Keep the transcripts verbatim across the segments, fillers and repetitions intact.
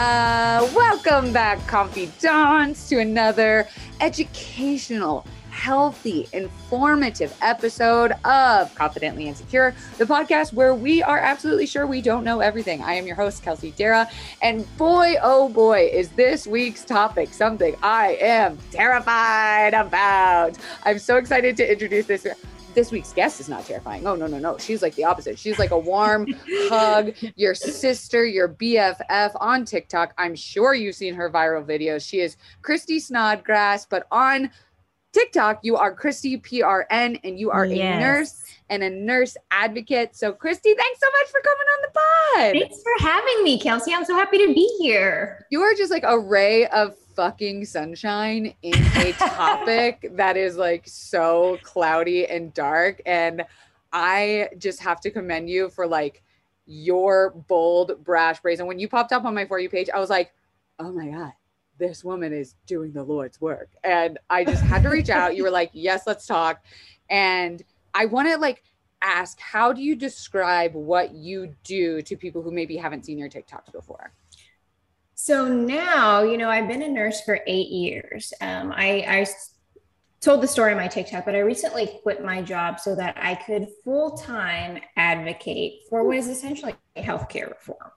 Uh, welcome back, confidants, to another educational, healthy, informative episode of Confidently Insecure, the podcast where we are absolutely sure we don't know everything. I am your host, Kelsey Dara, and boy, oh boy, is this week's topic something I am terrified about. I'm so excited to introduce this. This week's guest is not terrifying. Oh, no, no, no. She's like the opposite. She's like a warm hug, your sister, your B F F on TikTok. I'm sure you've seen her viral videos. She is Christy Snodgrass, but on TikTok, you are Christy P R N, and you are yes. a nurse and a nurse advocate. So Christy, thanks so much for coming on the pod. Thanks for having me, Kelsey. I'm so happy to be here. You are just like a ray of fucking sunshine in a topic that is like so cloudy and dark. And I just have to commend you for like your bold, brash brazen. When you popped up on my For You page, I was like, oh my God, this woman is doing the Lord's work. And I just had to reach out. You were like, yes, let's talk. And I want to like ask, how do you describe what you do to people who maybe haven't seen your TikToks before? So now, you know, I've been a nurse for eight years. Um, I, I told the story on my TikTok, but I recently quit my job so that I could full-time advocate for what is essentially healthcare reform.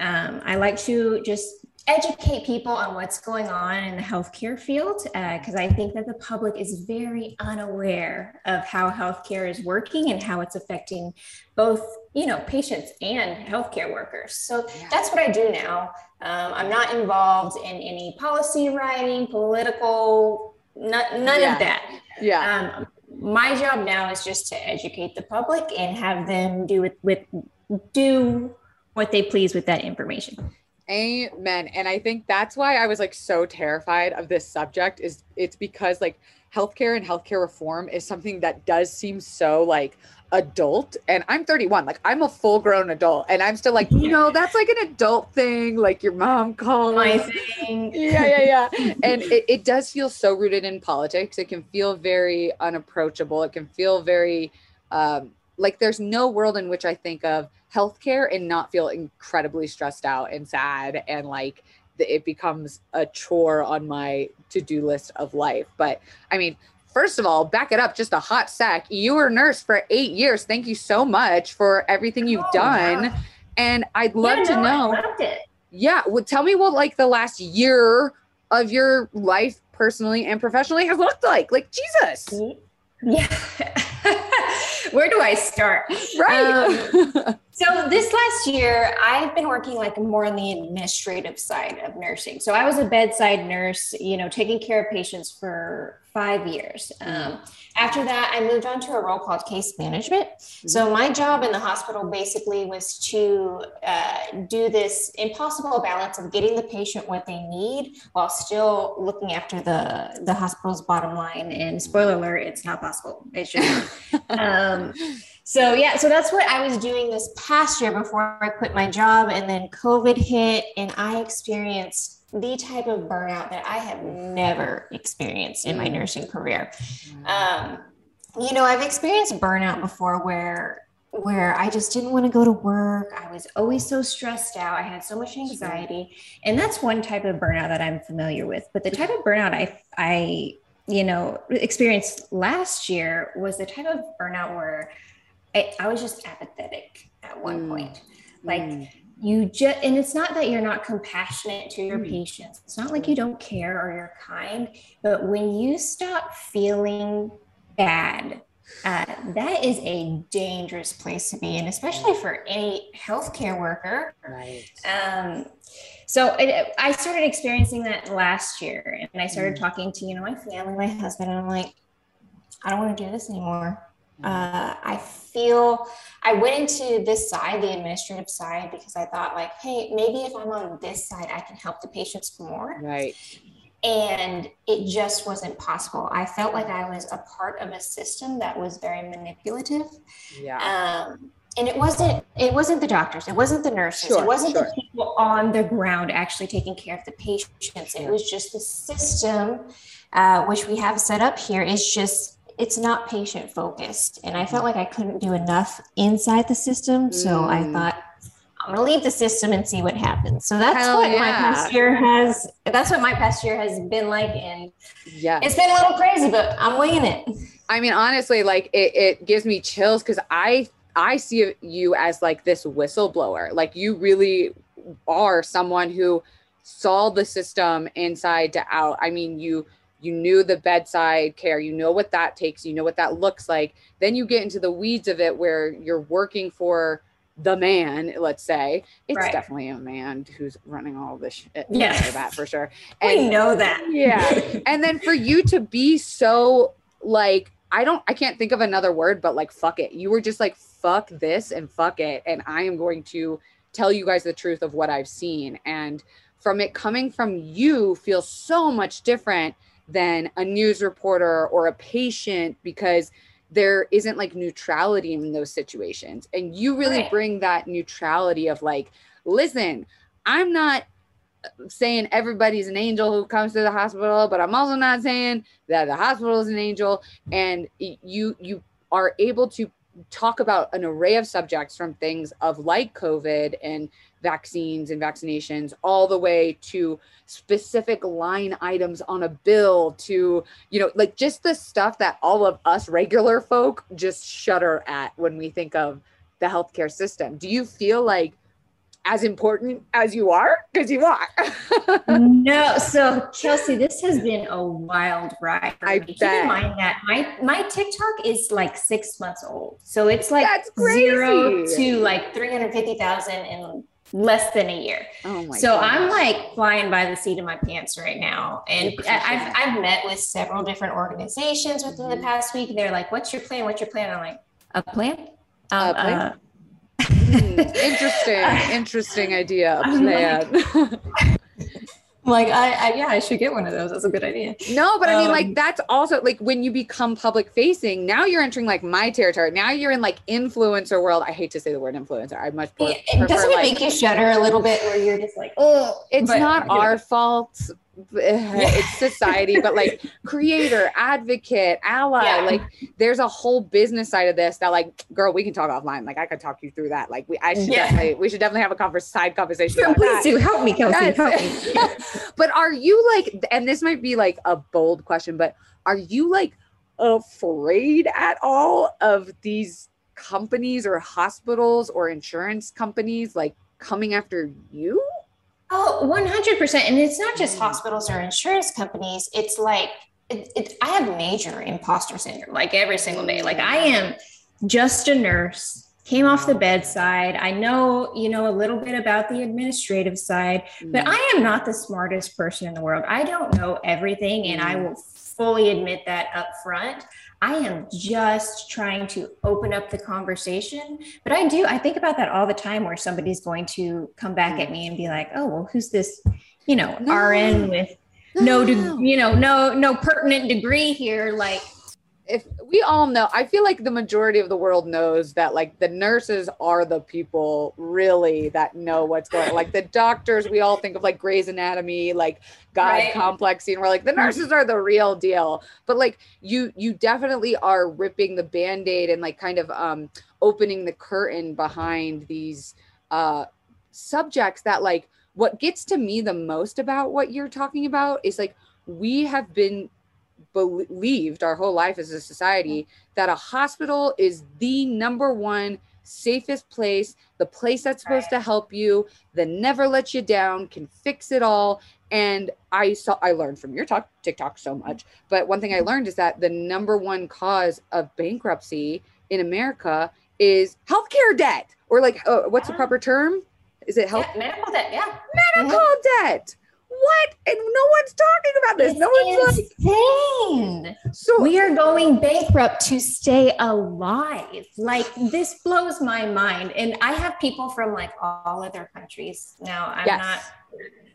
Um, I like to just educate people on what's going on in the healthcare field, because uh, I think that the public is very unaware of how healthcare is working and how it's affecting both, you know, patients and healthcare workers. So yeah. that's what I do now. Um, I'm not involved in any policy writing, political, not, none yeah. of that. Yeah. Um, my job now is just to educate the public and have them do it with do what they please with that information. Amen. And I think that's why I was like so terrified of this subject is it's because like healthcare and healthcare reform is something that does seem so like adult, and I'm thirty-one, like I'm a full grown adult, and I'm still like, you know, that's like an adult thing. Like your mom calls. My thing. Yeah, yeah, yeah. And it, it does feel so rooted in politics. It can feel very unapproachable. It can feel very, um, like there's no world in which I think of healthcare and not feel incredibly stressed out and sad. And like it becomes a chore on my to-do list of life. But I mean, first of all, back it up just a hot sec. You were a nurse for eight years. Thank you so much for everything you've oh, done. Wow. And I'd love yeah, to no, know. I loved it. Yeah. Well, tell me what like the last year of your life personally and professionally has looked like, like Jesus. Yeah. Where do I start? Right. Um, so this last year, I've been working like more on the administrative side of nursing. So I was a bedside nurse, you know, taking care of patients for five years. Um, after that, I moved on to a role called case management. So my job in the hospital basically was to uh, do this impossible balance of getting the patient what they need while still looking after the, the hospital's bottom line. And spoiler alert, it's not possible. It's just... Um, so yeah, so that's what I was doing this past year before I quit my job, and then COVID hit and I experienced the type of burnout that I have never experienced in my nursing career. Um, you know, I've experienced burnout before where where I just didn't want to go to work. I was always so stressed out. I had so much anxiety, and that's one type of burnout that I'm familiar with. But the type of burnout I, I, you know, experienced last year was the type of burnout where I, I was just apathetic at one mm. point. Like mm. you just, and it's not that you're not compassionate to your mm. patients. It's not like you don't care or you're kind, but when you stop feeling bad, uh, that is a dangerous place to be in, especially for any healthcare worker. Right. Um, So it, I started experiencing that last year, and I started talking to, you know, my family, my husband, and I'm like, I don't want to do this anymore. Uh, I feel I went into this side, the administrative side, because I thought like, hey, maybe if I'm on this side, I can help the patients more. Right. And it just wasn't possible. I felt like I was a part of a system that was very manipulative. Yeah. Um, And it wasn't, it wasn't the doctors, it wasn't the nurses, sure, it wasn't sure. the people on the ground actually taking care of the patients. It was just the system, uh, which we have set up here is just, it's not patient focused. And I felt like I couldn't do enough inside the system. So mm. I thought relieve the system and see what happens. So that's Hell what yeah. my past year has, that's what my past year has been like. And yeah, it's been a little crazy, but I'm winging it. I mean, honestly, like it, it gives me chills. Cause I, I see you as like this whistleblower, like you really are someone who saw the system inside to out. I mean, you, you knew the bedside care, you know what that takes, you know what that looks like. Then you get into the weeds of it where you're working for the man, let's say. It's right. definitely a man who's running all this shit. Yeah. That for sure. And, we know that. Yeah. And then for you to be so like, I don't, I can't think of another word, but like, fuck it. You were just like, fuck this and fuck it. And I am going to tell you guys the truth of what I've seen. And from it coming from you feels so much different than a news reporter or a patient, because there isn't like neutrality in those situations. And you really right. bring that neutrality of like, listen, I'm not saying everybody's an angel who comes to the hospital, but I'm also not saying that the hospital is an angel. And you, you are able to talk about an array of subjects from things of like COVID and vaccines and vaccinations all the way to specific line items on a bill to, you know, like just the stuff that all of us regular folk just shudder at when we think of the healthcare system. Do you feel like as important as you are? Because you are. No. So Kelsey, this has been a wild ride. I bet. Keep in mind that my, my TikTok is like six months old. So it's like That's crazy. zero to like three hundred fifty thousand in less than a year. Oh my so gosh. I'm like flying by the seat of my pants right now. And I've, I've met with several different organizations within mm-hmm. the past week. They're like, what's your plan? What's your plan? I'm like, a plan? Um, a plan? Uh, mm, interesting, interesting idea. I'm like, like I, I, yeah, I should get one of those. That's a good idea. No, but um, I mean, like, that's also like when you become public facing, now you're entering like my territory. Now you're in like influencer world. I hate to say the word influencer. I much prefer, yeah, doesn't it like, make you shudder a little bit where you're just like, oh, it's but, not yeah. our fault. It's society, but like creator, advocate, ally, yeah. like there's a whole business side of this that like, girl, we can talk offline. Like I could talk you through that. Like we, I should yeah. definitely, we should definitely have a converse, side conversation. No, please that. do help me, Kelsey. Yes. Help me. But are you like, and this might be like a bold question, but are you like afraid at all of these companies or hospitals or insurance companies like coming after you? Oh, one hundred percent. And it's not just hospitals or insurance companies. It's like, it, it, I have major imposter syndrome, like every single day. Like I am just a nurse, came off the bedside. I know, you know, a little bit about the administrative side, but I am not the smartest person in the world. I don't know everything. And I will fully admit that up front. I am just trying to open up the conversation, but I do, I think about that all the time where somebody's going to come back at me and be like, oh, well, who's this, you know, no. R N with no, no, de- you know, no, no pertinent degree here. Like if we all know, I feel like the majority of the world knows that like the nurses are the people really that know what's going on. Like the doctors, we all think of like Grey's Anatomy, like God right. complex scene. We're like, the nurses are the real deal. But like you, you definitely are ripping the Band-Aid and like kind of um, opening the curtain behind these uh, subjects that like, what gets to me the most about what you're talking about is like, we have been believed our whole life as a society that a hospital is the number one safest place, the place that's supposed right. to help you, that never lets you down, can fix it all. And I saw, I learned from your talk, TikTok so much, but one thing I learned is that the number one cause of bankruptcy in America is healthcare debt, or like, uh, what's yeah. the proper term? Is it health? Yeah, medical debt, yeah. Medical mm-hmm. debt. What? And no one's talking about this. It's no one's insane. Like, so we are going bankrupt to stay alive. Like this blows my mind. And I have people from like all other countries. Now I'm yes. not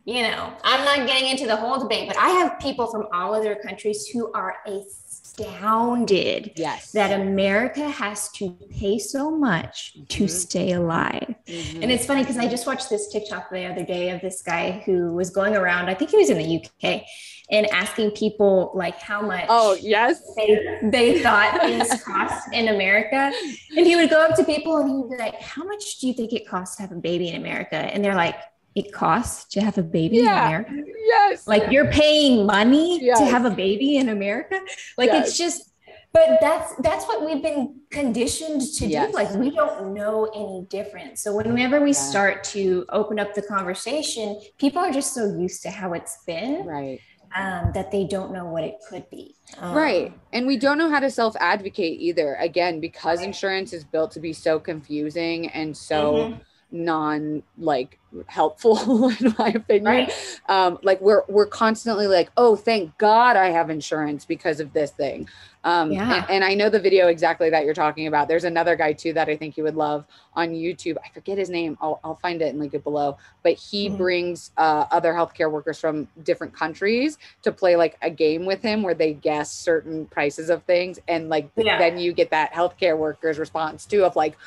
you know, I'm not getting into the whole debate, but I have people from all other countries who are astounded yes. that America has to pay so much mm-hmm. to stay alive. Mm-hmm. And it's funny because I just watched this TikTok the other day of this guy who was going around, I think he was in the U K, and asking people like how much oh, yes. they, they thought things cost in America. And he would go up to people and he would be like, how much do you think it costs to have a baby in America? And they're like, it costs to have a baby yeah. in America? Yes. Like you're paying money yes. to have a baby in America? Like yes. it's just, but that's, that's what we've been conditioned to yes. do. Like we don't know any different. So whenever we yeah. start to open up the conversation, people are just so used to how it's been. Right. Um, that they don't know what it could be. Um, right. And we don't know how to self-advocate either. Again, because right. insurance is built to be so confusing and so mm-hmm. non like helpful in my opinion. Right. Um, like we're, we're constantly like, oh, thank God I have insurance because of this thing. Um, yeah. and, and I know the video exactly that you're talking about. There's another guy too, that I think you would love on YouTube. I forget his name. I'll, I'll find it and link it below, but he mm-hmm. brings, uh, other healthcare workers from different countries to play like a game with him where they guess certain prices of things. And like, yeah. then you get that healthcare worker's response too, of like,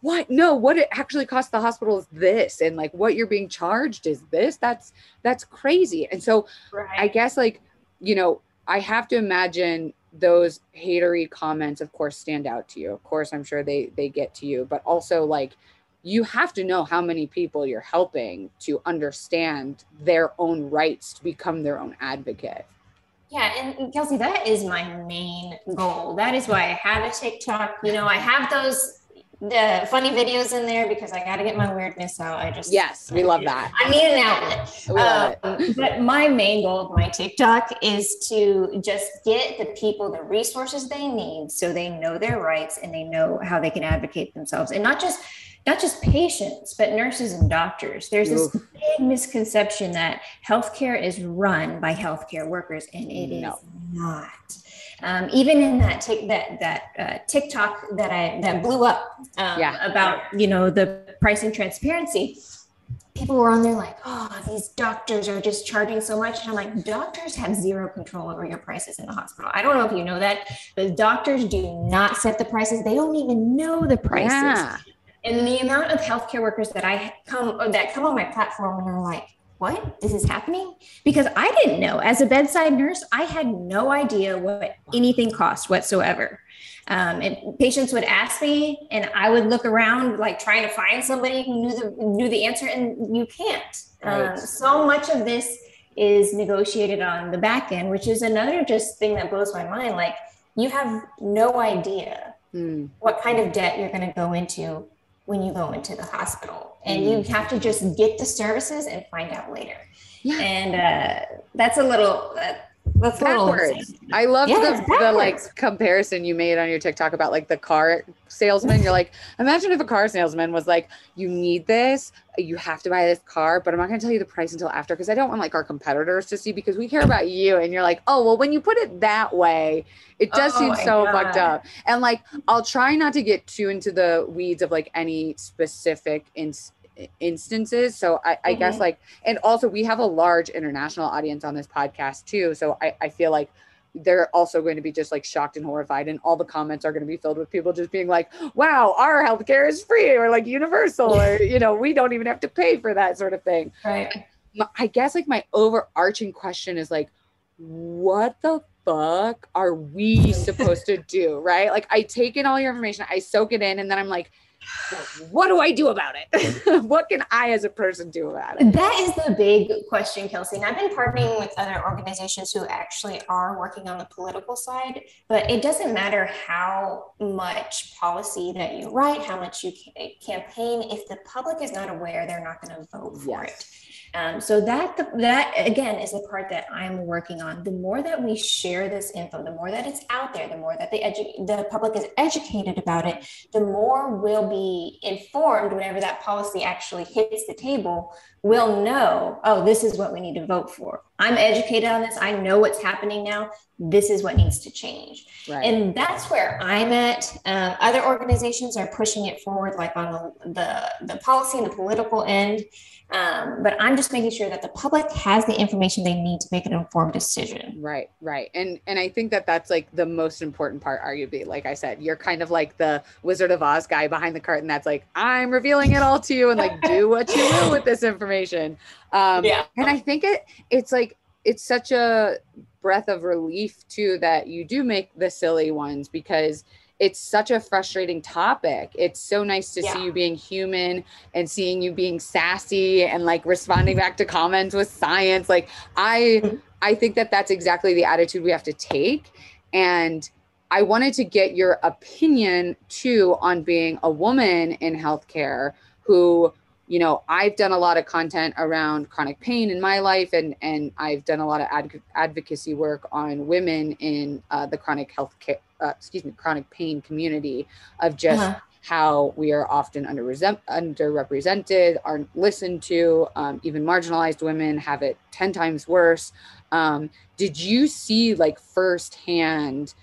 what, no, what it actually costs the hospital is this. And like what you're being charged is this. That's, that's crazy. And so right. I guess like, you know, I have to imagine those hatery comments, of course, stand out to you. Of course, I'm sure they, they get to you, but also like, you have to know how many people you're helping to understand their own rights to become their own advocate. Yeah. And Kelsey, that is my main goal. That is why I have a TikTok. You know, I have those the funny videos in there because I got to get my weirdness out. I just, yes, we love that. I need an outlet. We love um, it. But my main goal of my TikTok is to just get the people the resources they need so they know their rights and they know how they can advocate themselves. And not just, not just patients, but nurses and doctors. There's this Oof. big misconception that healthcare is run by healthcare workers, and it no. is not. Um, even in that tic- that that uh, TikTok that I that blew up um, yeah. about you know the pricing transparency, people were on there like, oh, these doctors are just charging so much, and I'm like, doctors have zero control over your prices in the hospital. I don't know if you know that, but doctors do not set the prices. They don't even know the prices. Yeah. And the amount of healthcare workers that I come or that come on my platform and are like, what? This is happening? Because I didn't know. As a bedside nurse, I had no idea what anything cost whatsoever. Um, and patients would ask me and I would look around like trying to find somebody who knew the, knew the answer, and you can't. Right. Um, so much of this is negotiated on the back end, which is another just thing that blows my mind. Like you have no idea mm. what kind of debt you're going to go into when you go into the hospital, and you have to just get the services and find out later. Yeah. And uh, that's a little, uh, that's backwards. I love yeah, the, the like comparison you made on your TikTok about like the car salesman. You're like, imagine if a car salesman was like, you need this, you have to buy this car, but I'm not going to tell you the price until after, because I don't want like our competitors to see, because we care about you. And you're like, oh, well, when you put it that way, it does oh, seem so God. fucked up. And like, I'll try not to get too into the weeds of like any specific instance. instances. So I, I mm-hmm. guess like, and also we have a large international audience on this podcast too. So I, I feel like they're also going to be just like shocked and horrified. And all the comments are going to be filled with people just being like, wow, our healthcare is free or like universal, or, you know, we don't even have to pay for that sort of thing. Right. I guess like my overarching question is like, what the fuck are we supposed to do? Right. Like I take in all your information, I soak it in, and then I'm like, what do I do about it? What can I as a person do about it? That is the big question, Kelsey. And I've been partnering with other organizations who actually are working on the political side, but it doesn't matter how much policy that you write, how much you campaign. If the public is not aware, they're not going to vote for yes. it. Um, so that, that again, is the part that I'm working on. The more that we share this info, the more that it's out there, the more that the, edu- the public is educated about it, the more we'll be informed whenever that policy actually hits the table will know, oh, this is what we need to vote for. I'm educated on this. I know what's happening now. This is what needs to change. Right. And that's where I'm at. Um, other organizations are pushing it forward, like on the, the, the policy and the political end. Um, but I'm just making sure that the public has the information they need to make an informed decision. Right, right. And and I think that that's like the most important part, arguably. Like I said, you're kind of like the Wizard of Oz guy behind the curtain that's like, I'm revealing it all to you and like, do what you will with this information. Um, yeah. And I think it it's like, it's such a breath of relief too that you do make the silly ones, because it's such a frustrating topic. It's so nice to yeah. see you being human and seeing you being sassy and like responding back to comments with science. Like I, I think that that's exactly the attitude we have to take. And I wanted to get your opinion too on being a woman in healthcare who, you know, I've done a lot of content around chronic pain in my life, and, and I've done a lot of ad- advocacy work on women in uh, the chronic health care, uh, excuse me, chronic pain community, of just uh-huh. how we are often under underrepresented, aren't listened to, um, even marginalized women have it ten times worse. Um, did you see like firsthand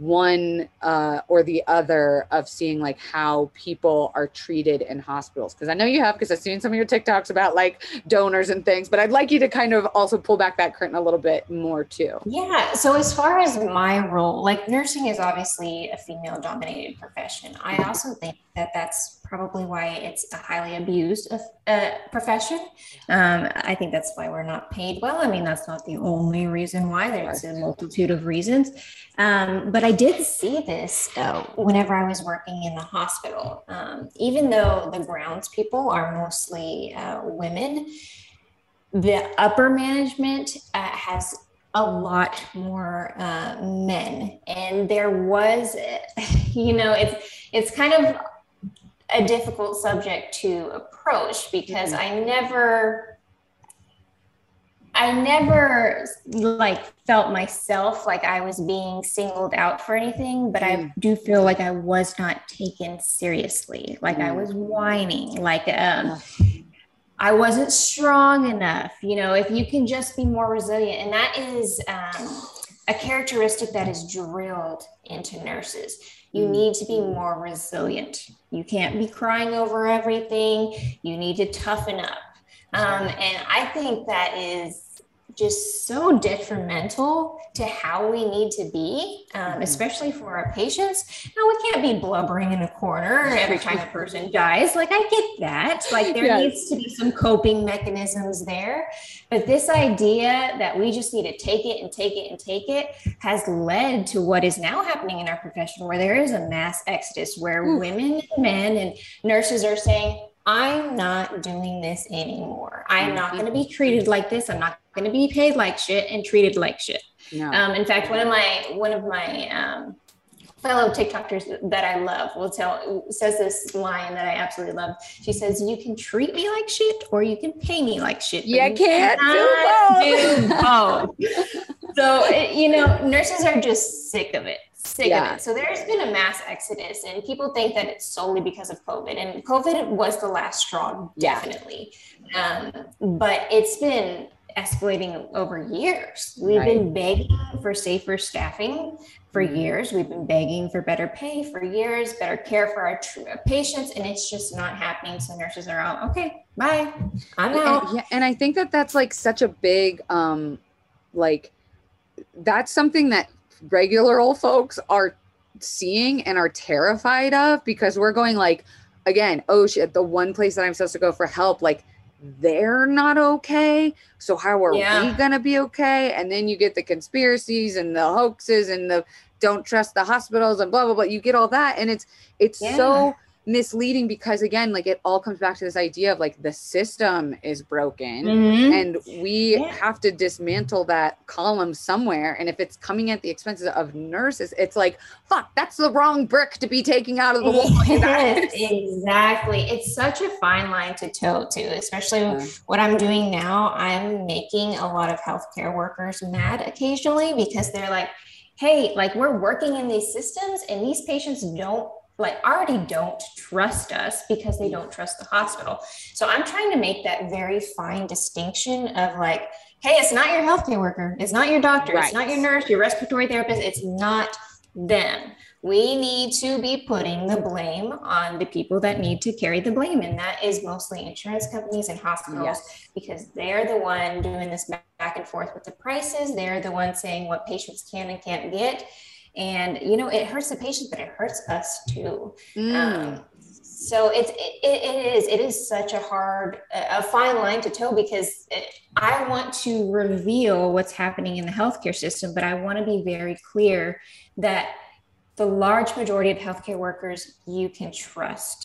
one uh, or the other of seeing like how people are treated in hospitals? Because I know you have, because I've seen some of your TikToks about like donors and things, but I'd like you to kind of also pull back that curtain a little bit more too. Yeah, so as far as my role, like nursing is obviously a female dominated profession. I also think that that's probably why it's a highly abused uh, profession. Um, I think that's why we're not paid well. I mean, that's not the only reason why. There's a multitude of reasons. Um, but I did see this uh, whenever I was working in the hospital. Um, even though the grounds people are mostly uh, women, the upper management uh, has a lot more uh, men. And there was, you know, it's it's kind of a difficult subject to approach, because I never, I never like felt myself like I was being singled out for anything, but I do feel like I was not taken seriously. Like I was whining, like, um, I wasn't strong enough. You know, if you can just be more resilient. And that is, um, a characteristic that is drilled into nurses. You need to be more resilient. You can't be crying over everything. You need to toughen up. Um, and I think that is just so detrimental to how we need to be, um, especially for our patients. Now, we can't be blubbering in a corner every time a person dies. Like, I get that. Like, there yes. needs to be some coping mechanisms there. But this idea that we just need to take it and take it and take it has led to what is now happening in our profession, where there is a mass exodus, where mm. women and men and nurses are saying, I'm not doing this anymore. I'm not going to be treated like this. I'm not going to be paid like shit and treated like shit. No. Um, in fact, one of my one of my um, fellow TikTokers that I love will tell says this line that I absolutely love. She says, "You can treat me like shit, or you can pay me like shit. But yeah, you can't do both." Do both. So it, you know, nurses are just sick of it. Sick yeah. of it. So there's been a mass exodus, and people think that it's solely because of COVID, and COVID was the last straw, definitely. Yeah. Um, but it's been escalating over years. We've right. been begging for safer staffing for years. We've been begging for better pay for years, better care for our tr- patients, and it's just not happening. So nurses are all, okay, bye, I'm out. And, yeah, and I think that that's like such a big, um, like, that's something that regular old folks are seeing and are terrified of, because we're going like, again, oh shit, the one place that I'm supposed to go for help, like they're not okay. So how are yeah. we going to be okay? And then you get the conspiracies and the hoaxes and the don't trust the hospitals and blah, blah, blah. You get all that. And it's, it's yeah. so misleading, because again, like it all comes back to this idea of like the system is broken mm-hmm. and we yeah. have to dismantle that column somewhere. And if it's coming at the expenses of nurses, it's like, fuck, that's the wrong brick to be taking out of the wall. Yes, exactly. It's such a fine line to toe too, especially yeah. what I'm doing now. I'm making a lot of healthcare workers mad occasionally, because they're like, hey, like we're working in these systems and these patients don't like already don't trust us because they don't trust the hospital. So I'm trying to make that very fine distinction of like, hey, it's not your healthcare worker. It's not your doctor. Right. It's not your nurse, your respiratory therapist. It's not them. We need to be putting the blame on the people that need to carry the blame. And that is mostly insurance companies and hospitals, yes, because they're the one doing this back and forth with the prices. They're the one saying what patients can and can't get. And, you know, it hurts the patient, but it hurts us too. Mm. Um, so it's, it, it is, it is such a hard, a fine line to toe because it, I want to reveal what's happening in the healthcare system, but I want to be very clear that the large majority of healthcare workers you can trust.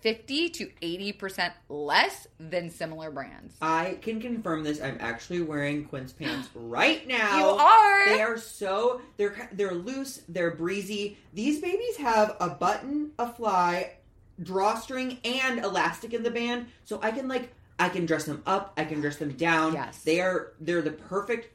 fifty to eighty percent less than similar brands. I can confirm this. I'm actually wearing Quince pants right now. You are. They are so, they're they're loose, they're breezy. These babies have a button, a fly, drawstring, and elastic in the band, so I can like I can dress them up. I can dress them down. Yes. They are, they're the perfect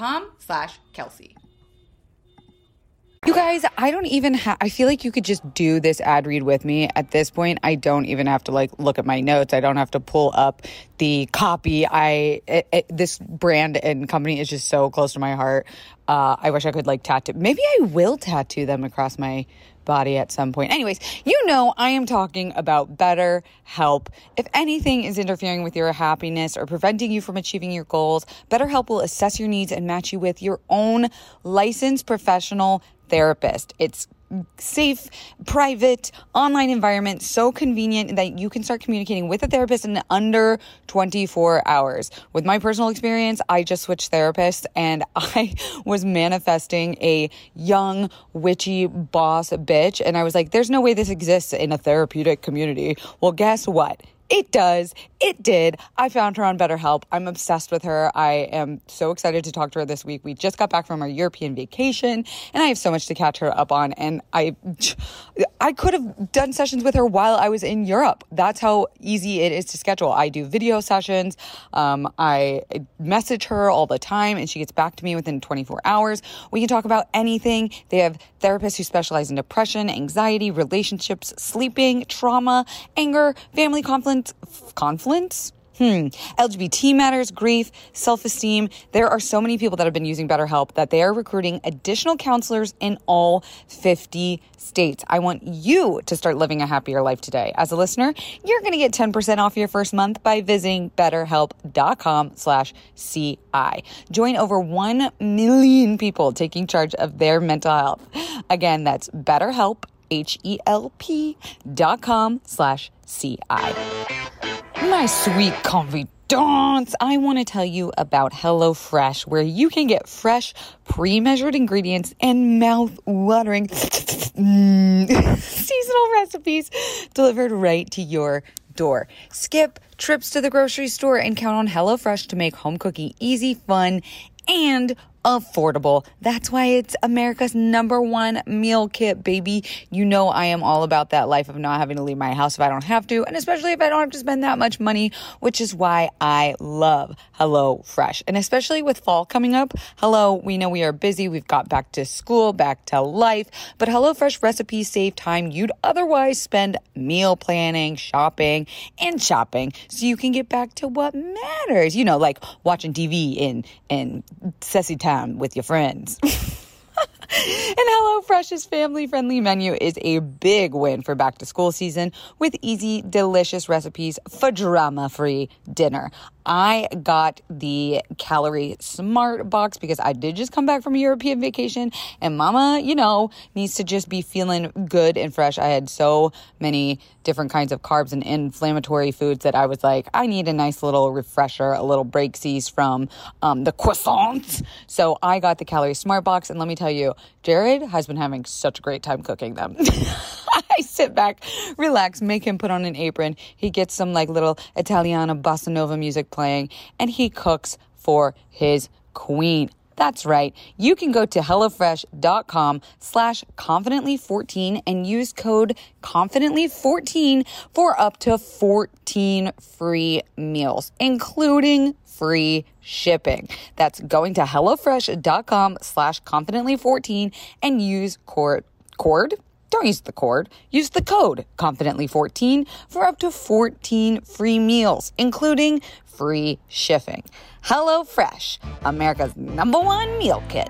slash Kelsey. You guys, I don't even have, I feel like you could just do this ad read with me at this point. I don't even have to like look at my notes. I don't have to pull up the copy. I, it, it, this brand and company is just so close to my heart. Uh, I wish I could like tattoo. Maybe I will tattoo them across my body at some point. Anyways, you know I am talking about better help. If anything is interfering with your happiness or preventing you from achieving your goals, BetterHelp will assess your needs and match you with your own licensed professional therapist. It's safe, private, online environment, so convenient that you can start communicating with a therapist in under twenty-four hours. With my personal experience, I just switched therapists and I was manifesting a young, witchy boss bitch. And I was like, there's no way this exists in a therapeutic community. Well, guess what? It does. It did. I found her on BetterHelp. I'm obsessed with her. I am so excited to talk to her this week. We just got back from our European vacation, and I have so much to catch her up on. And I, I could have done sessions with her while I was in Europe. That's how easy it is to schedule. I do video sessions. Um, I message her all the time, and she gets back to me within twenty-four hours. We can talk about anything. They have therapists who specialize in depression, anxiety, relationships, sleeping, trauma, anger, family conflict, Confluence? Hmm. L G B T matters, grief, self-esteem. There are so many people that have been using BetterHelp that they are recruiting additional counselors in all fifty states. I want you to start living a happier life today. As a listener, you're going to get ten percent off your first month by visiting betterhelp.com slash CI. Join over one million people taking charge of their mental health. Again, that's BetterHelp. H-E-L-P dot com slash C-I. My sweet confidants, I want to tell you about HelloFresh, where you can get fresh, pre-measured ingredients and mouth-watering seasonal recipes delivered right to your door. Skip trips to the grocery store and count on HelloFresh to make home cooking easy, fun, and affordable. That's why it's America's number one meal kit, baby. You know I am all about that life of not having to leave my house if I don't have to, and especially if I don't have to spend that much money, which is why I love HelloFresh. And especially with fall coming up, hello, we know we are busy. We've got back to school, back to life, but HelloFresh recipes save time you'd otherwise spend meal planning, shopping, and shopping, so you can get back to what matters, you know, like watching T V and, and sassy time with your friends. And HelloFresh's family-friendly menu is a big win for back-to-school season with easy, delicious recipes for drama-free dinner. I got the Calorie Smart box because I did just come back from a European vacation, and mama, you know, needs to just be feeling good and fresh. I had so many different kinds of carbs and inflammatory foods that I was like, I need a nice little refresher, a little breaksies from um, the croissants. So I got the Calorie Smart box, and let me tell you, Jared has been having such a great time cooking them. I sit back, relax, make him put on an apron. He gets some like little Italiana bossa nova music playing, and he cooks for his queen. That's right. You can go to HelloFresh.com slash confidently fourteen and use code confidently fourteen for up to fourteen free meals, including free shipping. That's going to HelloFresh.com slash confidently fourteen and use cord, cord? Don't use the cord. Use the code confidently fourteen for up to fourteen free meals, including free shipping. HelloFresh, America's number one meal kit.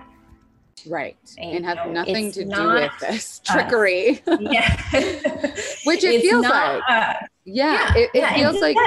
Right. And, and have no, nothing to do with this trickery. Uh, yeah. Which it it's feels not, like. Uh, yeah, yeah, it, it yeah, feels it like.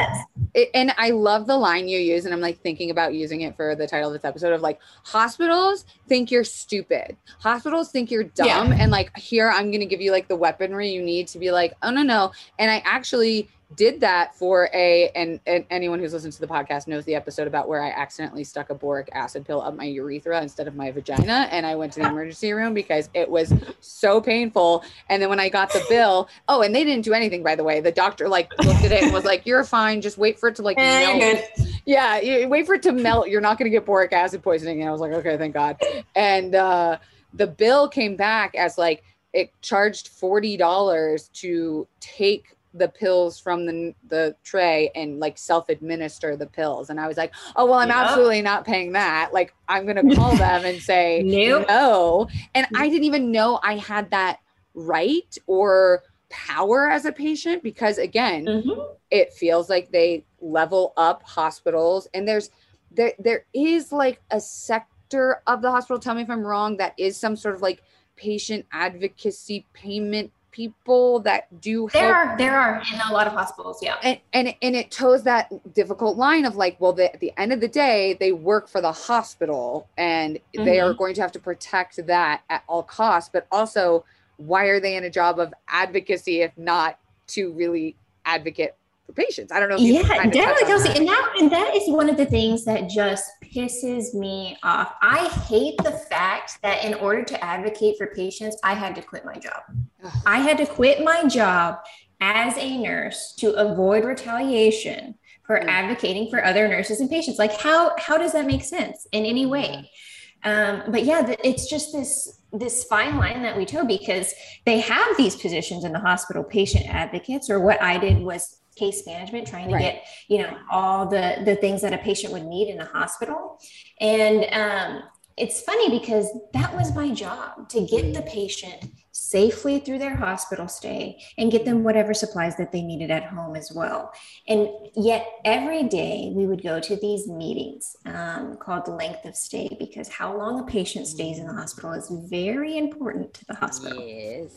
It, and I love the line you use, and I'm like thinking about using it for the title of this episode of like, hospitals think you're stupid. Hospitals think you're dumb. Yeah. And like, here, I'm going to give you like the weaponry you need to be like, oh, no, no. And I actually did that for a, and, and anyone who's listened to the podcast knows the episode about where I accidentally stuck a boric acid pill up my urethra instead of my vagina. And I went to the emergency room because it was so painful. And then when I got the bill, oh, and they didn't do anything, by the way. The doctor like looked at it and was like, you're fine. Just wait for it to like melt. Yeah. You, wait for it to melt. You're not going to get boric acid poisoning. And I was like, okay, thank God. And uh, the bill came back as like, it charged forty dollars to take the pills from the the tray and like self-administer the pills. And I was like, oh, well, I'm yep. absolutely not paying that. Like, I'm going to call them and say nope. no. And I didn't even know I had that right or power as a patient, because again, mm-hmm. it feels like they level up hospitals. And there's, there there is like a sector of the hospital, tell me if I'm wrong, that is some sort of like patient advocacy payment people that do help. There are, there are in a lot of hospitals. Yeah. And, and, and it toes that difficult line of like, well, the, at the end of the day, they work for the hospital and mm-hmm. they are going to have to protect that at all costs, but also why are they in a job of advocacy if not to really advocate for patients? I don't know. If yeah, kind of definitely. Kelsey, that. And that, and that is one of the things that just pisses me off. I hate the fact that in order to advocate for patients, I had to quit my job. I had to quit my job as a nurse to avoid retaliation for advocating for other nurses and patients. Like how, how does that make sense in any way? Um, but yeah, the, it's just this, this fine line that we toe, because they have these positions in the hospital, patient advocates, or what I did was case management, trying to right. get, you know, all the, the things that a patient would need in a hospital. And, um, it's funny because that was my job, to get the patient safely through their hospital stay and get them whatever supplies that they needed at home as well. And yet every day we would go to these meetings um, called length of stay, because how long a patient stays in the hospital is very important to the hospital. Yes.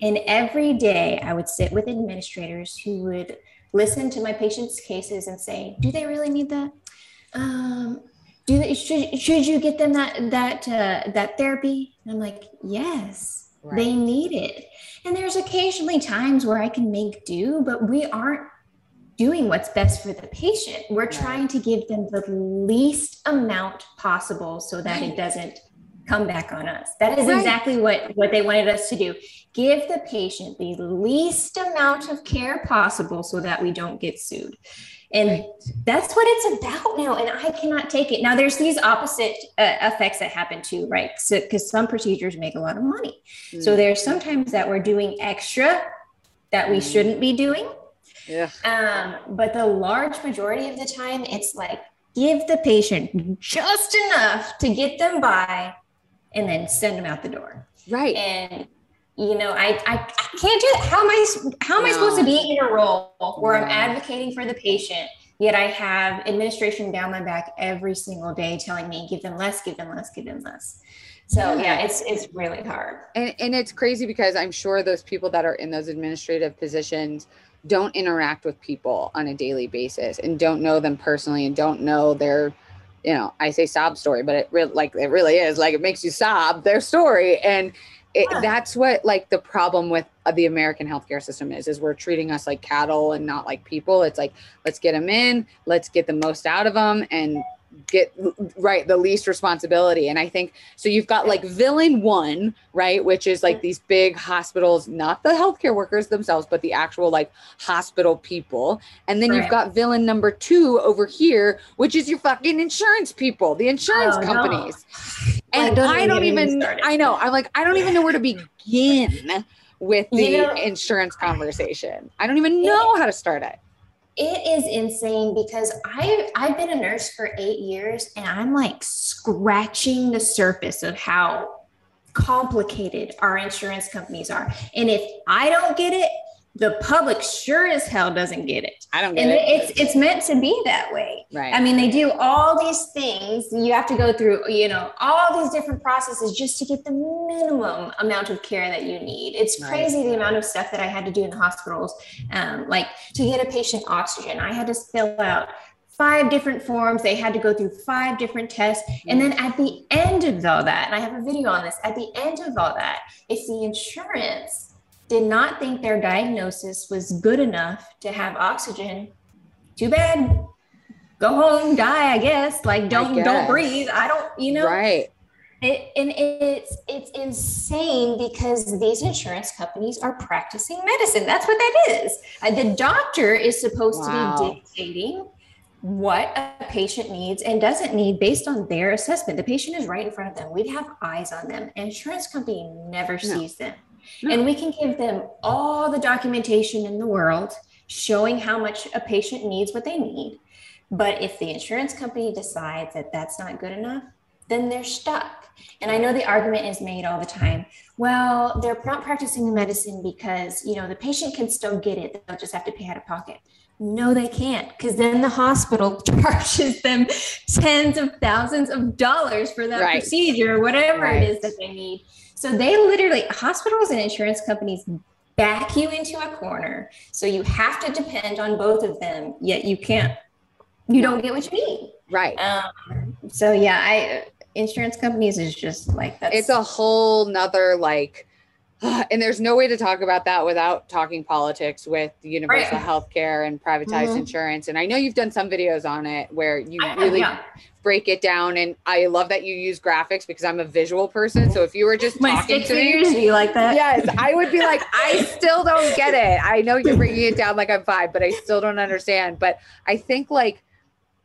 And every day I would sit with administrators who would listen to my patients' cases and say, do they really need that? Um, Do, should, should you get them that that uh, that therapy? And I'm like, yes, right. They need it. And there's occasionally times where I can make do, but we aren't doing what's best for the patient. We're right. trying to give them the least amount possible so that right. it doesn't come back on us. That is right. exactly what, what they wanted us to do. give the patient the least amount of care possible so that we don't get sued. And right. that's what it's about now. And I cannot take it. Now there's these opposite uh, effects that happen too, right? So, cause some procedures make a lot of money. Mm. So there's sometimes that we're doing extra that we mm. shouldn't be doing. Yeah. Um, but the large majority of the time it's like, give the patient just enough to get them by and then send them out the door. Right. And you know, I, I, I can't do that. How am I, how am no. I supposed to be in a role where no. I'm advocating for the patient, yet I have administration down my back every single day telling me, give them less, give them less, give them less. So yeah, yeah it's, it's really hard. And, and it's crazy because I'm sure those people that are in those administrative positions don't interact with people on a daily basis and don't know them personally and don't know their, you know, I say sob story, but it really, like, it really is like, it makes you sob their story. And It, yeah. that's what like the problem with uh, the American healthcare system is, is we're treating us like cattle and not like people. It's like, let's get them in, let's get the most out of them and get right the least responsibility. And I think, so you've got like villain one, right? Which is like these big hospitals, not the healthcare workers themselves, but the actual like hospital people. And then right. you've got villain number two over here, which is your fucking insurance people, the insurance oh, companies. No. And well, I don't even, I know, I'm like, I don't even know where to begin with the you know, insurance conversation. I don't even know it, how to start it. It is insane because I, I've been a nurse for eight years and I'm like scratching the surface of how complicated our insurance companies are. And if I don't get it, the public sure as hell doesn't get it. I don't get and it. It's it's meant to be that way. Right. I mean, they do all these things. You have to go through, you know, all these different processes just to get the minimum amount of care that you need. It's crazy right. the amount of stuff that I had to do in the hospitals. Um, like to get a patient oxygen, I had to fill out five different forms. They had to go through five different tests. And then at the end of all that, and I have a video on this, at the end of all that, it's the insurance did not think their diagnosis was good enough to have oxygen. Too bad. Go home, die, I guess. Like, don't, guess. don't breathe. I don't, you know, right. It, and it's, it's insane because these insurance companies are practicing medicine. That's what that is. The doctor is supposed wow. to be dictating what a patient needs and doesn't need based on their assessment. The patient is right in front of them. We have eyes on them. An insurance company never no. sees them. No. And we can give them all the documentation in the world showing how much a patient needs what they need. But if the insurance company decides that that's not good enough, then they're stuck. And I know the argument is made all the time. Well, they're not practicing the medicine because, you know, the patient can still get it. They'll just have to pay out of pocket. No, they can't, because then the hospital charges them tens of thousands of dollars for that right. procedure, whatever right. it is that they need. So they literally, hospitals and insurance companies back you into a corner. So you have to depend on both of them, yet you can't, you don't get what you need. Right. Um, so yeah, I insurance companies is just like, that's- it's a whole nother like, and there's no way to talk about that without talking politics with universal right. healthcare and privatized mm-hmm. insurance. And I know you've done some videos on it where you I, really yeah. break it down. And I love that you use graphics because I'm a visual person. So if you were just My talking to me, would be like that. Yes, I would be like, I still don't get it. I know you're bringing it down like I'm five, but I still don't understand. But I think like,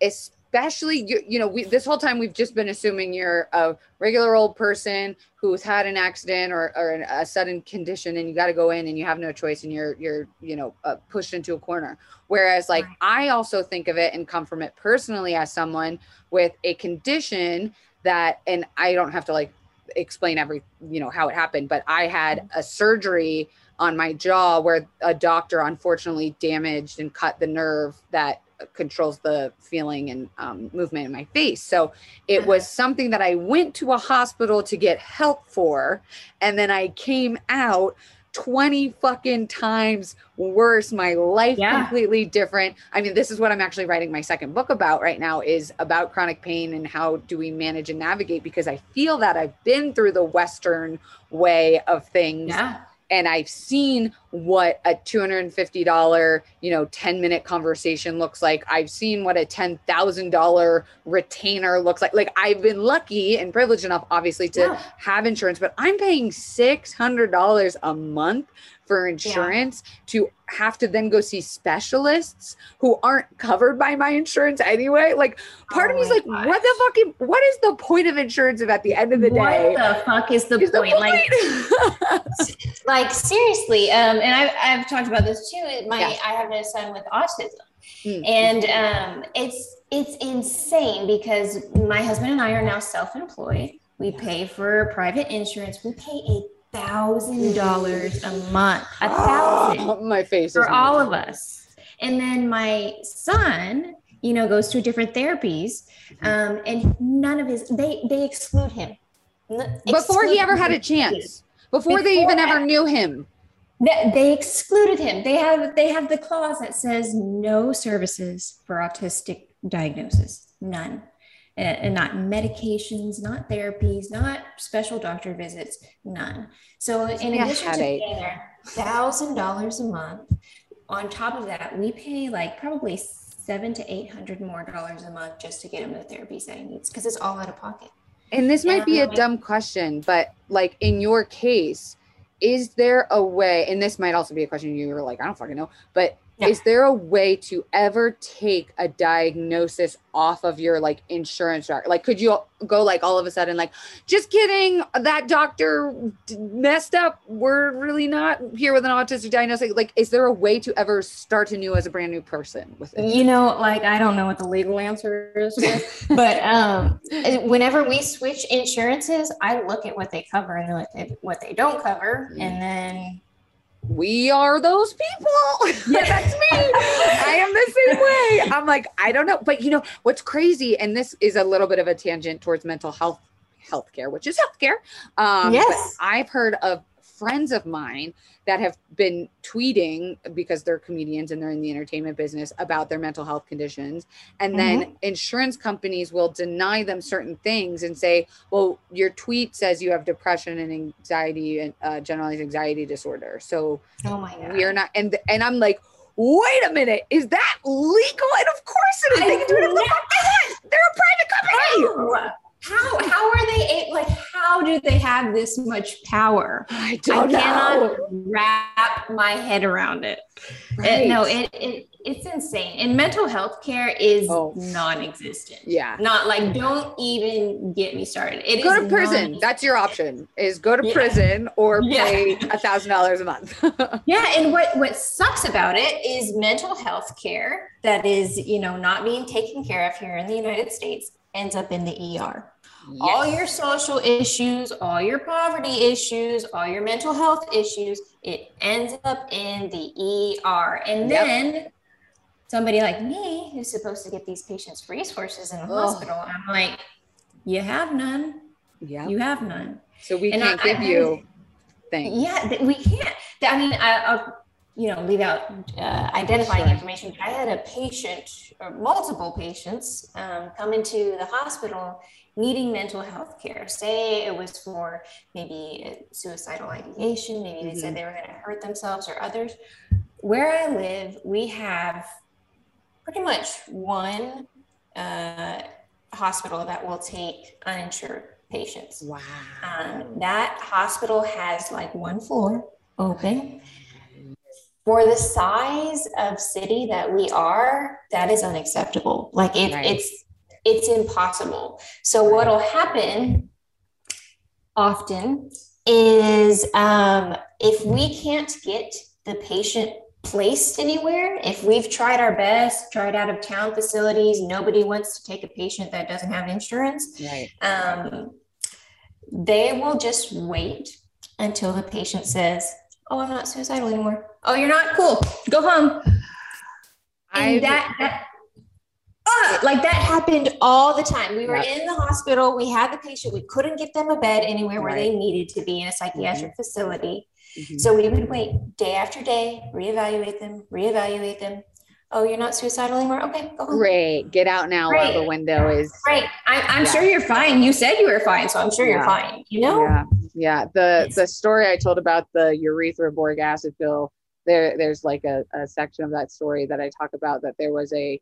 it's. Especially, you, you know, we, this whole time we've just been assuming you're a regular old person who's had an accident or, or an, a sudden condition and you got to go in and you have no choice and you're, you're you know, uh, pushed into a corner. Whereas like I also think of it and come from it personally as someone with a condition that, and I don't have to like explain every, you know, how it happened, but I had a surgery on my jaw where a doctor unfortunately damaged and cut the nerve that controls the feeling and um, movement in my face. So it was something that I went to a hospital to get help for. And then I came out twenty fucking times worse. My life yeah. completely different. I mean, this is what I'm actually writing my second book about right now, is about chronic pain and how do we manage and navigate, because I feel that I've been through the Western way of things yeah. And I've seen what a two hundred fifty dollars, you know, ten minute conversation looks like. I've seen what a ten thousand dollars retainer looks like. Like, I've been lucky and privileged enough, obviously, to yeah. have insurance, but I'm paying six hundred dollars a month for insurance yeah. to have to then go see specialists who aren't covered by my insurance anyway. Like, part oh of me is like, gosh. what the fucking, what is the point of insurance if at the end of the what day? What the fuck is the is point? The point? Like, like seriously. Um, and I, I've talked about this too. My, yeah. I have a son with autism mm. and um, it's, it's insane because my husband and I are now self-employed. We pay for private insurance. We pay a thousand dollars a month, a thousand oh, my face for all of us. And then my son, you know, goes to different therapies, um, and none of his, they, they exclude him before he ever had a chance, before they even ever knew him. That they excluded him. They have, they have the clause that says no services for autistic diagnosis, none. And not medications, not therapies, not special doctor visits, none. So in addition to paying one thousand dollars a month, on top of that, we pay like probably seven to eight hundred more dollars a month just to get him the therapies that he needs because it's all out of pocket. And this might be a dumb question, but like in your case, is there a way, and this might also be a question you were like, I don't fucking know, but yeah. is there a way to ever take a diagnosis off of your like insurance doctor? Like, could you go like all of a sudden, like, just kidding, that doctor d- messed up. We're really not here with an autistic diagnosis. Like, is there a way to ever start anew as a brand new person with it? You know, like, I don't know what the legal answer is, but um, whenever we switch insurances, I look at what they cover and what they don't cover. Mm-hmm. And then we are those people. Yeah. That's me. I am the same way. I'm like, I don't know. But you know, what's crazy, and this is a little bit of a tangent towards mental health, healthcare, which is healthcare. Um, yes. But I've heard of friends of mine that have been tweeting because they're comedians and they're in the entertainment business about their mental health conditions. And mm-hmm. then insurance companies will deny them certain things and say, well, your tweet says you have depression and anxiety and uh, generalized anxiety disorder. So oh my God. we are not. And, and I'm like, wait a minute, is that legal? And of course it is. I they can do whatever the fuck they want. They're a private company. Oh. How, how are they, like, how do they have this much power? I don't know. I cannot wrap my head around it. Right. it no, it, it it's insane. And mental health care is oh. non-existent. Yeah. Not like, don't even get me started. It go is to prison. That's your option, is go to yeah. prison or pay yeah. one thousand dollars a month. yeah. And what, what sucks about it is mental health care that is, you know, not being taken care of here in the United States ends up in the E R. Yes. All your social issues, all your poverty issues, all your mental health issues, it ends up in the E R. And yep. then somebody like me, who's supposed to get these patients resources in the oh. hospital, I'm like, you have none. Yeah, you have none. So we and can't I, give I, you things. Yeah, we can't. I mean, I, I'll, you know, leave out uh, identifying sure. information. I had a patient or multiple patients um, come into the hospital needing mental health care. Say it was for maybe suicidal ideation. Maybe mm-hmm. they said they were going to hurt themselves or others. Where I live, we have pretty much one uh, hospital that will take uninsured patients. Wow. Um, that hospital has like one floor open. For the size of city that we are, that is unacceptable. Like it, right. it's, it's impossible. So right. what'll happen often is um, if we can't get the patient placed anywhere, if we've tried our best, tried out of town facilities, nobody wants to take a patient that doesn't have insurance. Right. Um, they will just wait until the patient says, oh, I'm not suicidal anymore. Oh, you're not? Cool. Go home. And I, that, that uh, like that happened all the time. We were yep. in the hospital. We had the patient. We couldn't get them a bed anywhere right. where they needed to be in a psychiatric mm-hmm. facility. Mm-hmm. So we would wait day after day, reevaluate them, reevaluate them. Oh, you're not suicidal anymore? Okay, go home. Great. Get out now Great. while the window is. Right. I'm, I'm yeah. sure you're fine. You said you were fine, so I'm sure yeah. you're fine. You know? Yeah. Yeah. The nice. The story I told about the urethra boric acid pill, there there's like a, a section of that story that I talk about that there was a,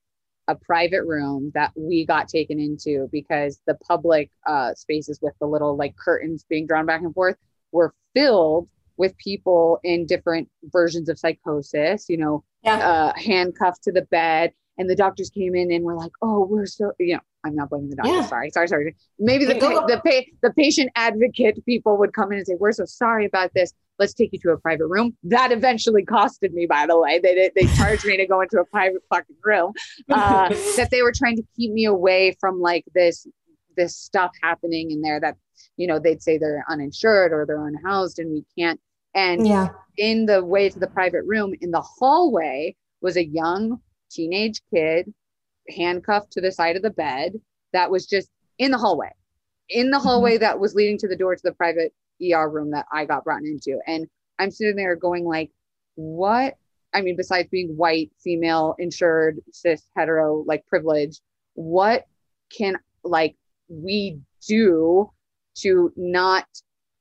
a private room that we got taken into because the public uh, spaces with the little like curtains being drawn back and forth were filled with people in different versions of psychosis, you know, yeah. uh, handcuffed to the bed. And the doctors came in and were like, oh, we're so, you know, I'm not blaming the doctor. Yeah. Sorry, sorry, sorry. Maybe the, pa- the, pa- the patient advocate people would come in and say, we're so sorry about this. Let's take you to a private room. That eventually costed me, by the way. They did, they charged me to go into a private fucking room uh, that they were trying to keep me away from like this, this stuff happening in there that, you know, they'd say they're uninsured or they're unhoused and we can't. And yeah. in the way to the private room in the hallway was a young teenage kid handcuffed to the side of the bed that was just in the hallway, in the hallway mm-hmm. that was leading to the door to the private E R room that I got brought into. And I'm sitting there going like, what? I mean, besides being white, female, insured, cis, hetero, like privileged, what can like we do to not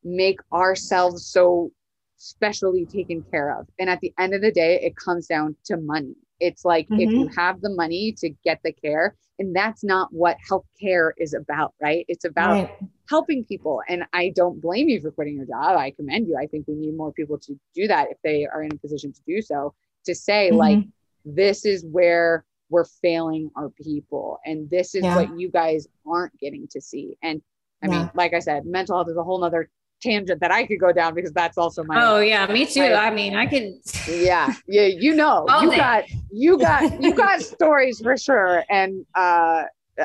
make ourselves so specially taken care of? And at the end of the day, it comes down to money. It's like, mm-hmm. if you have the money to get the care, and that's not what healthcare is about, right? It's about right. helping people. And I don't blame you for quitting your job. I commend you. I think we need more people to do that if they are in a position to do so, to say mm-hmm. like, this is where we're failing our people. And this is yeah. what you guys aren't getting to see. And I yeah. mean, like I said, mental health is a whole nother tangent that I could go down because that's also my oh yeah me too I, I mean I could yeah yeah you know you day. got you got you got stories for sure, and uh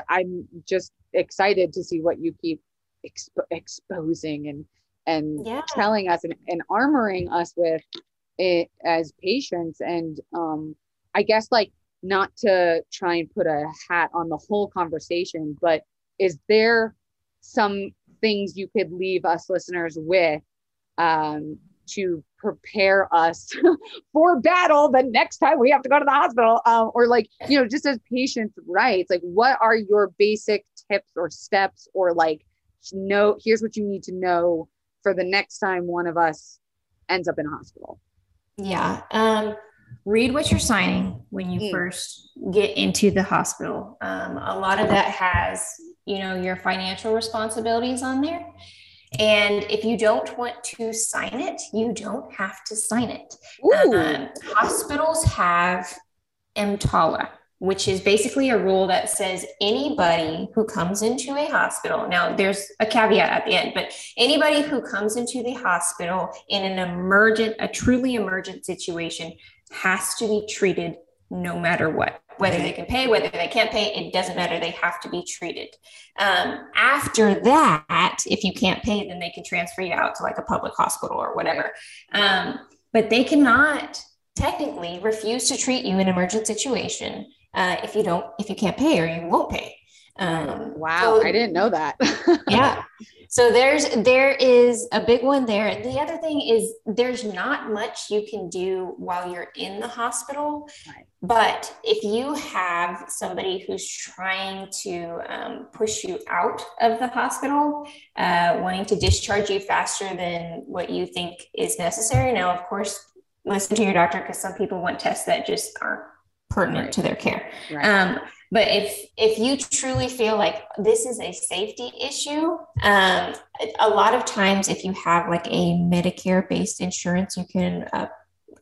I'm just excited to see what you keep expo- exposing and and yeah. telling us and, and armoring us with it as patients. And um I guess like, not to try and put a hat on the whole conversation, but is there some things you could leave us listeners with um, to prepare us for battle the next time we have to go to the hospital, um, or like, you know, just as patients' rights, like what are your basic tips or steps or like, no, here's what you need to know for the next time one of us ends up in a hospital. Yeah. Um, read what you're signing when you mm. first get into the hospital. Um, a lot of that has, you know, your financial responsibilities on there. And if you don't want to sign it, you don't have to sign it. Um, hospitals have EMTALA, which is basically a rule that says anybody who comes into a hospital, now there's a caveat at the end, but anybody who comes into the hospital in an emergent, a truly emergent situation has to be treated no matter what. Whether they can pay, whether they can't pay, it doesn't matter. They have to be treated. Um, after that, if you can't pay, then they can transfer you out to like a public hospital or whatever. Um, but they cannot technically refuse to treat you in an emergent situation uh, if you don't, if you can't pay or you won't pay. Um, wow, so, I didn't know that. yeah. So there's, there is a big one there. And the other thing is there's not much you can do while you're in the hospital, right. but if you have somebody who's trying to um, push you out of the hospital, uh, wanting to discharge you faster than what you think is necessary. Now, of course, listen to your doctor because some people want tests that just aren't pertinent right. to their care. Right. Um, But if if you truly feel like this is a safety issue, um, a lot of times if you have like a Medicare-based insurance, you can uh,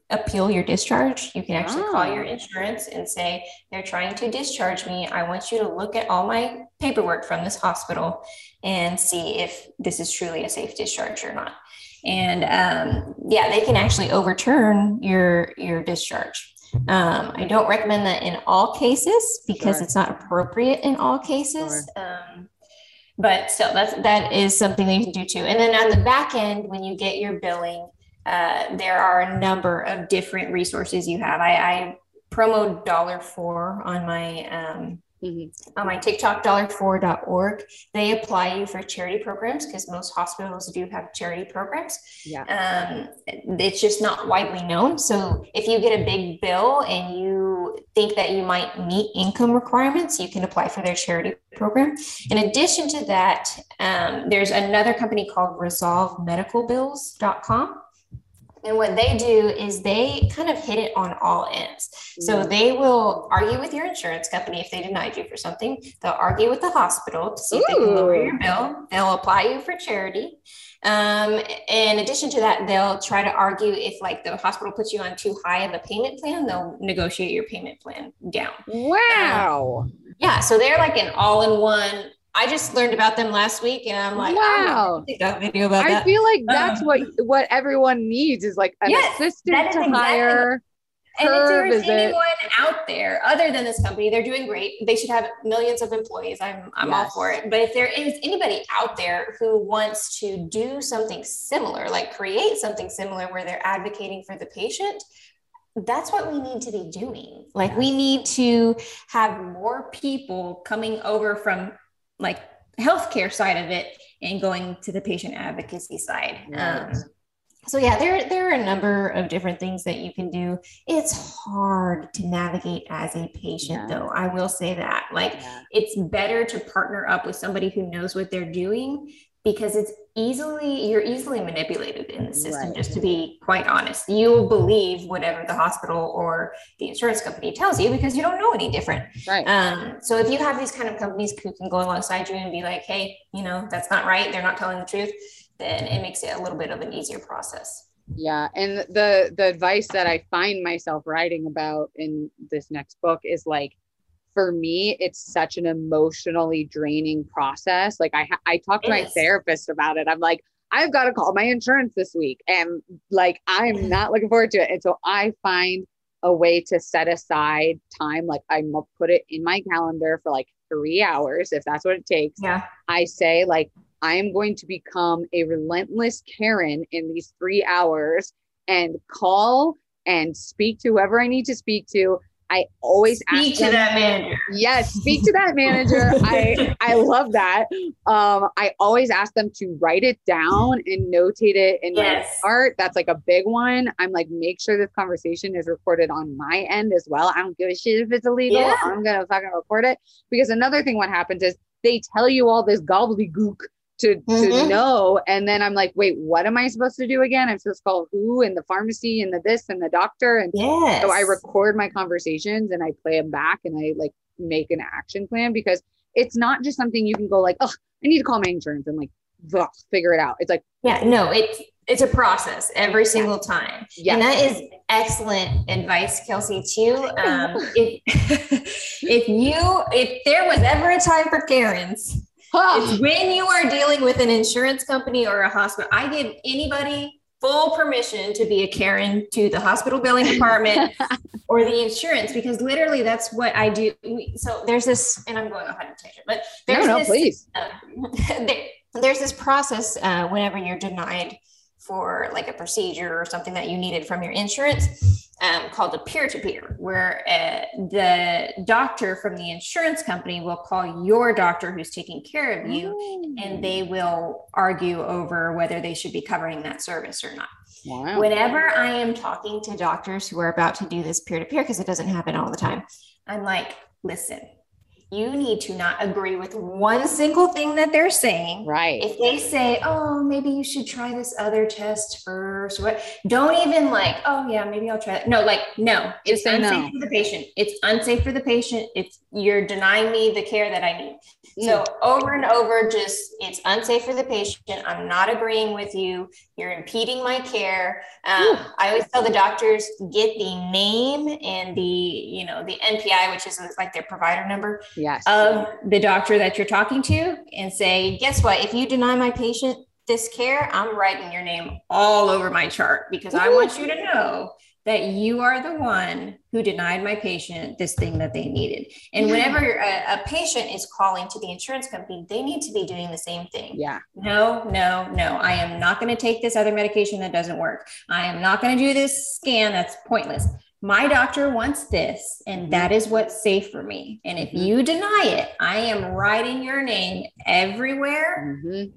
appeal your discharge. You can actually oh. call your insurance and say, they're trying to discharge me. I want you to look at all my paperwork from this hospital and see if this is truly a safe discharge or not. And um, yeah, they can actually overturn your your discharge. Um, I don't recommend that in all cases because sure. it's not appropriate in all cases. Sure. Um, but so that's, that is something that you can do too. And then on the back end, when you get your billing, uh, there are a number of different resources you have. I, I promo dollar four on my um, mm-hmm. on my TikTok, dollar four dot org. They apply you for charity programs because most hospitals do have charity programs. Yeah. Um, it's just not widely known. So if you get a big bill and you think that you might meet income requirements, you can apply for their charity program. In addition to that, um, there's another company called resolve medical bills dot com. And what they do is they kind of hit it on all ends. So they will argue with your insurance company if they denied you for something. They'll argue with the hospital to see Ooh. If they can lower your bill. They'll apply you for charity. Um, in addition to that, they'll try to argue if like the hospital puts you on too high of a payment plan, they'll negotiate your payment plan down. Wow. Um, yeah. So they're like an all-in-one. I just learned about them last week and I'm like, wow, I that video about I that. feel like that's um, what, what everyone needs is like an yes, assistant to hire. Exactly. And if there is anyone out there other than this company, they're doing great. They should have millions of employees. I'm I'm yes. all for it. But if there is anybody out there who wants to do something similar, like create something similar where they're advocating for the patient, that's what we need to be doing. Like we need to have more people coming over from like healthcare side of it and going to the patient advocacy side. Right. Um, so yeah, there, there are a number of different things that you can do. It's hard to navigate as a patient yeah. though. I will say that like yeah. it's better to partner up with somebody who knows what they're doing because it's easily, you're easily manipulated in the system. Right. Just to be quite honest, you will believe whatever the hospital or the insurance company tells you because you don't know any different. Right. Um, so if you have these kind of companies who can go alongside you and be like, hey, you know, that's not right, they're not telling the truth, then it makes it a little bit of an easier process. Yeah. And the, the advice that I find myself writing about in this next book is like, for me, it's such an emotionally draining process. Like I, ha- I talked to my therapist about it. I'm like, I've got to call my insurance this week. And like, I'm not looking forward to it. And so I find a way to set aside time. Like I put it in my calendar for like three hours, if that's what it takes. Yeah. I say like, I am going to become a relentless Karen in these three hours and call and speak to whoever I need to speak to. I always speak ask to them, that manager. Yes, speak to that manager. I I love that. Um, I always ask them to write it down and notate it in yes. my chart. That's like a big one. I'm like, make sure this conversation is recorded on my end as well. I don't give a shit if it's illegal. Yeah. I'm gonna fucking record it because another thing what happens is they tell you all this gobbledygook to, mm-hmm. to know, and then I'm like, wait, what am I supposed to do again? I'm supposed to call who and the pharmacy and the this and the doctor. And yes. so I record my conversations and I play them back and I like make an action plan because it's not just something you can go like, oh, I need to call my insurance and like ugh, figure it out. It's like, yeah, no, it's it's a process every single yeah. time. Yeah. And that is excellent advice, Kelsey, too. Um, if if you if there was ever a time for Karens, it's when you are dealing with an insurance company or a hospital. I give anybody full permission to be a Karen to the hospital billing department or the insurance, because literally that's what I do. We, so there's this, and I'm going off on a tangent, but there's no, no, this, please. Uh, there, there's this process uh, whenever you're denied for like a procedure or something that you needed from your insurance um, called a peer-to-peer, where uh, the doctor from the insurance company will call your doctor who's taking care of you Ooh. And they will argue over whether they should be covering that service or not. Wow. Whenever I am talking to doctors who are about to do this peer-to-peer, because it doesn't happen all the time, I'm like, listen, you need to not agree with one single thing that they're saying. Right. If they say, oh, maybe you should try this other test first. What? Don't even like, oh yeah, maybe I'll try that. No, like, no, it's Just unsafe no. for the patient. It's unsafe for the patient. It's you're denying me the care that I need. So over and over, just it's unsafe for the patient. I'm not agreeing with you. You're impeding my care. Um, I always tell the doctors, get the name and the, you know, the N P I, which is like their provider number yes. of the doctor that you're talking to, and say, guess what? If you deny my patient this care, I'm writing your name all over my chart because Ooh. I want you to know that you are the one who denied my patient this thing that they needed. And whenever a, a patient is calling to the insurance company, they need to be doing the same thing. Yeah. No, no, no. I am not going to take this other medication that doesn't work. I am not going to do this scan. That's pointless. my doctor wants this, and that is what's safe for me. And if you deny it, I am writing your name everywhere, mm-hmm.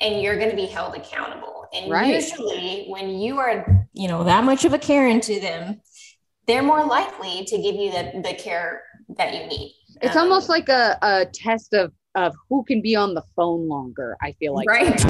and you're going to be held accountable. And right. usually when you are, you know, that much of a Karen to them, they're more likely to give you the, the care that you need. It's um, almost like a, a test of, of who can be on the phone longer. I feel like, right.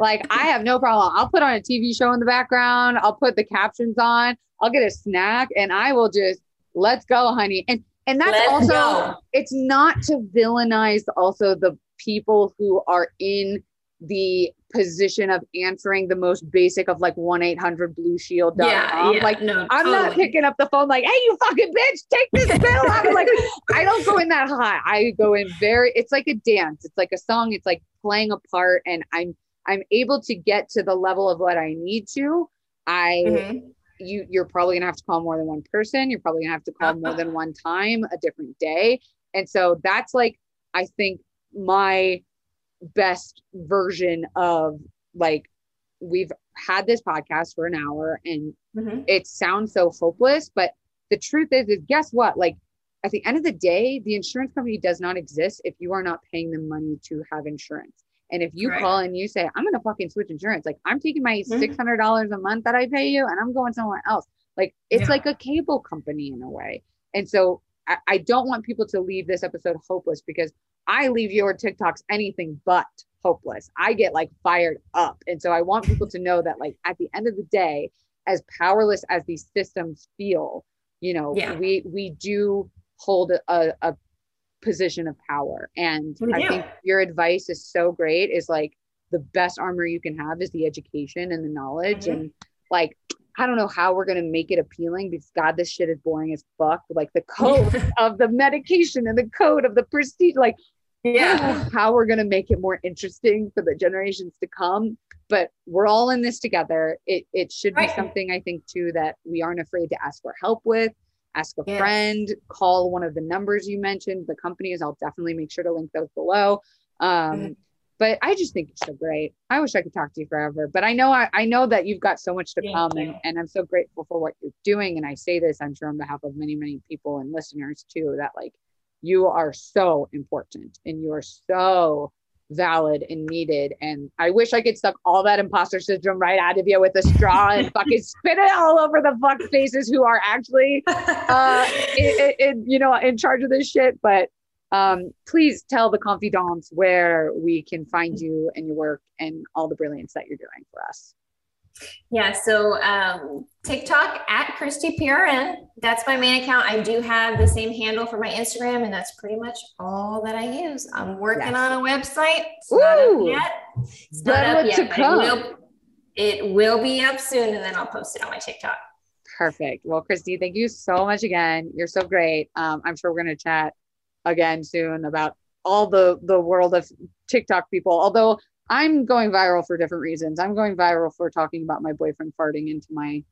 like I have no problem. I'll put on a T V show in the background. I'll put the captions on, I'll get a snack, and I will just, let's go, honey. And, and that's let's also, go. It's not to villainize also the people who are in the position of answering the most basic of like one eight hundred blue shield dot com. Yeah, yeah, like, no, I'm totally. not picking up the phone like, hey, you fucking bitch, take this bill. I'm like, I don't go in that high. I go in very, it's like a dance. It's like a song. It's like playing a part. And I'm, I'm able to get to the level of what I need to. I, mm-hmm. you, you're probably gonna have to call more than one person. You're probably gonna have to call uh-huh. more than one time, a different day. And so that's like, I think my best version of like, we've had this podcast for an hour and mm-hmm. it sounds so hopeless, but the truth is, is guess what? Like at the end of the day, the insurance company does not exist if you are not paying them money to have insurance. And if you right. call and you say, I'm going to fucking switch insurance. Like I'm taking my mm-hmm. six hundred dollars a month that I pay you and I'm going somewhere else. Like it's yeah. like a cable company in a way. And so I, I don't want people to leave this episode hopeless, because I leave your TikToks anything but hopeless. I get like fired up. And so I want people to know that like at the end of the day, as powerless as these systems feel, you know, yeah. we, we do hold a, a position of power. And we I do. think your advice is so great, is like the best armor you can have is the education and the knowledge. Mm-hmm. And like, I don't know how we're going to make it appealing, because God, this shit is boring as fuck. Like the code of the medication and the code of the prestige, like yeah, how we're going to make it more interesting for the generations to come, but we're all in this together. It it should right. be something I think too, that we aren't afraid to ask for help with, ask a yes. friend, call one of the numbers you mentioned, the companies. I'll definitely make sure to link those below. Um, mm-hmm. But I just think it's so great. I wish I could talk to you forever, but I know, I, I know that you've got so much to Thank come and, and I'm so grateful for what you're doing. And I say this, I'm sure on behalf of many, many people and listeners too, that like, you are so important and you are so valid and needed. And I wish I could suck all that imposter syndrome right out of you with a straw and fucking spit it all over the fuck faces who are actually, uh, in, in, you know, in charge of this shit. But um, please tell the confidants where we can find you and your work and all the brilliance that you're doing for us. Yeah. So, um, TikTok at Christy P R N, that's my main account. I do have the same handle for my Instagram, and that's pretty much all that I use. I'm working yes. on a website. It's Ooh, not up yet. It's not up yet, but it will, it will be up soon, and then I'll post it on my TikTok. Perfect. Well, Christy, thank you so much again. You're so great. Um, I'm sure we're going to chat again soon about all the, the world of TikTok people. Although I'm going viral for different reasons. I'm going viral for talking about my boyfriend farting into my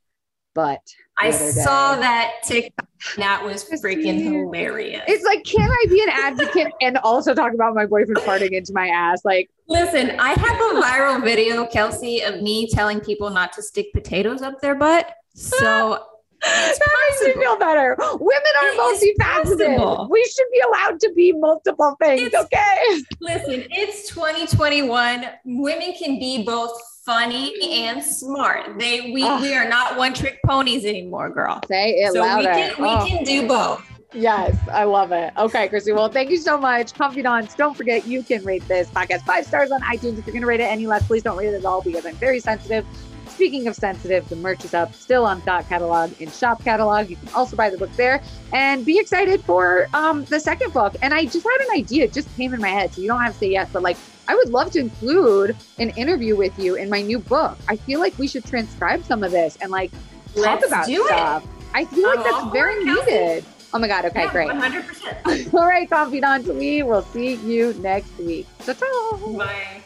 butt. I saw that TikTok. That was freaking hilarious. It's like, can I be an advocate and also talk about my boyfriend farting into my ass? Like, listen, I have a viral video, Kelsey, of me telling people not to stick potatoes up their butt. So that makes me feel better. Women are multifaceted. We should be allowed to be multiple things. It's, okay. Listen, it's twenty twenty-one. Women can be both funny and smart. They we Ugh. we are not one trick ponies anymore, girl. Say it so louder. We can, we oh. can do both. Yes, I love it. Okay, Christy. Well, thank you so much. Confidants, don't forget you can rate this podcast five stars on iTunes. If you're gonna rate it any less, please don't rate it at all, because I'm very sensitive. Speaking of sensitive, the merch is up, still on Thought Catalog and Shop Catalog. You can also buy the book there, and be excited for um, the second book. And I just had an idea, it just came in my head, so you don't have to say yes, but like, I would love to include an interview with you in my new book. I feel like we should transcribe some of this and like Let's talk about do stuff. It. I feel I'm like that's very needed. Oh my God. Okay, yeah, great. one hundred percent. All right, confidants, we will see you next week. Ta-ta. Bye.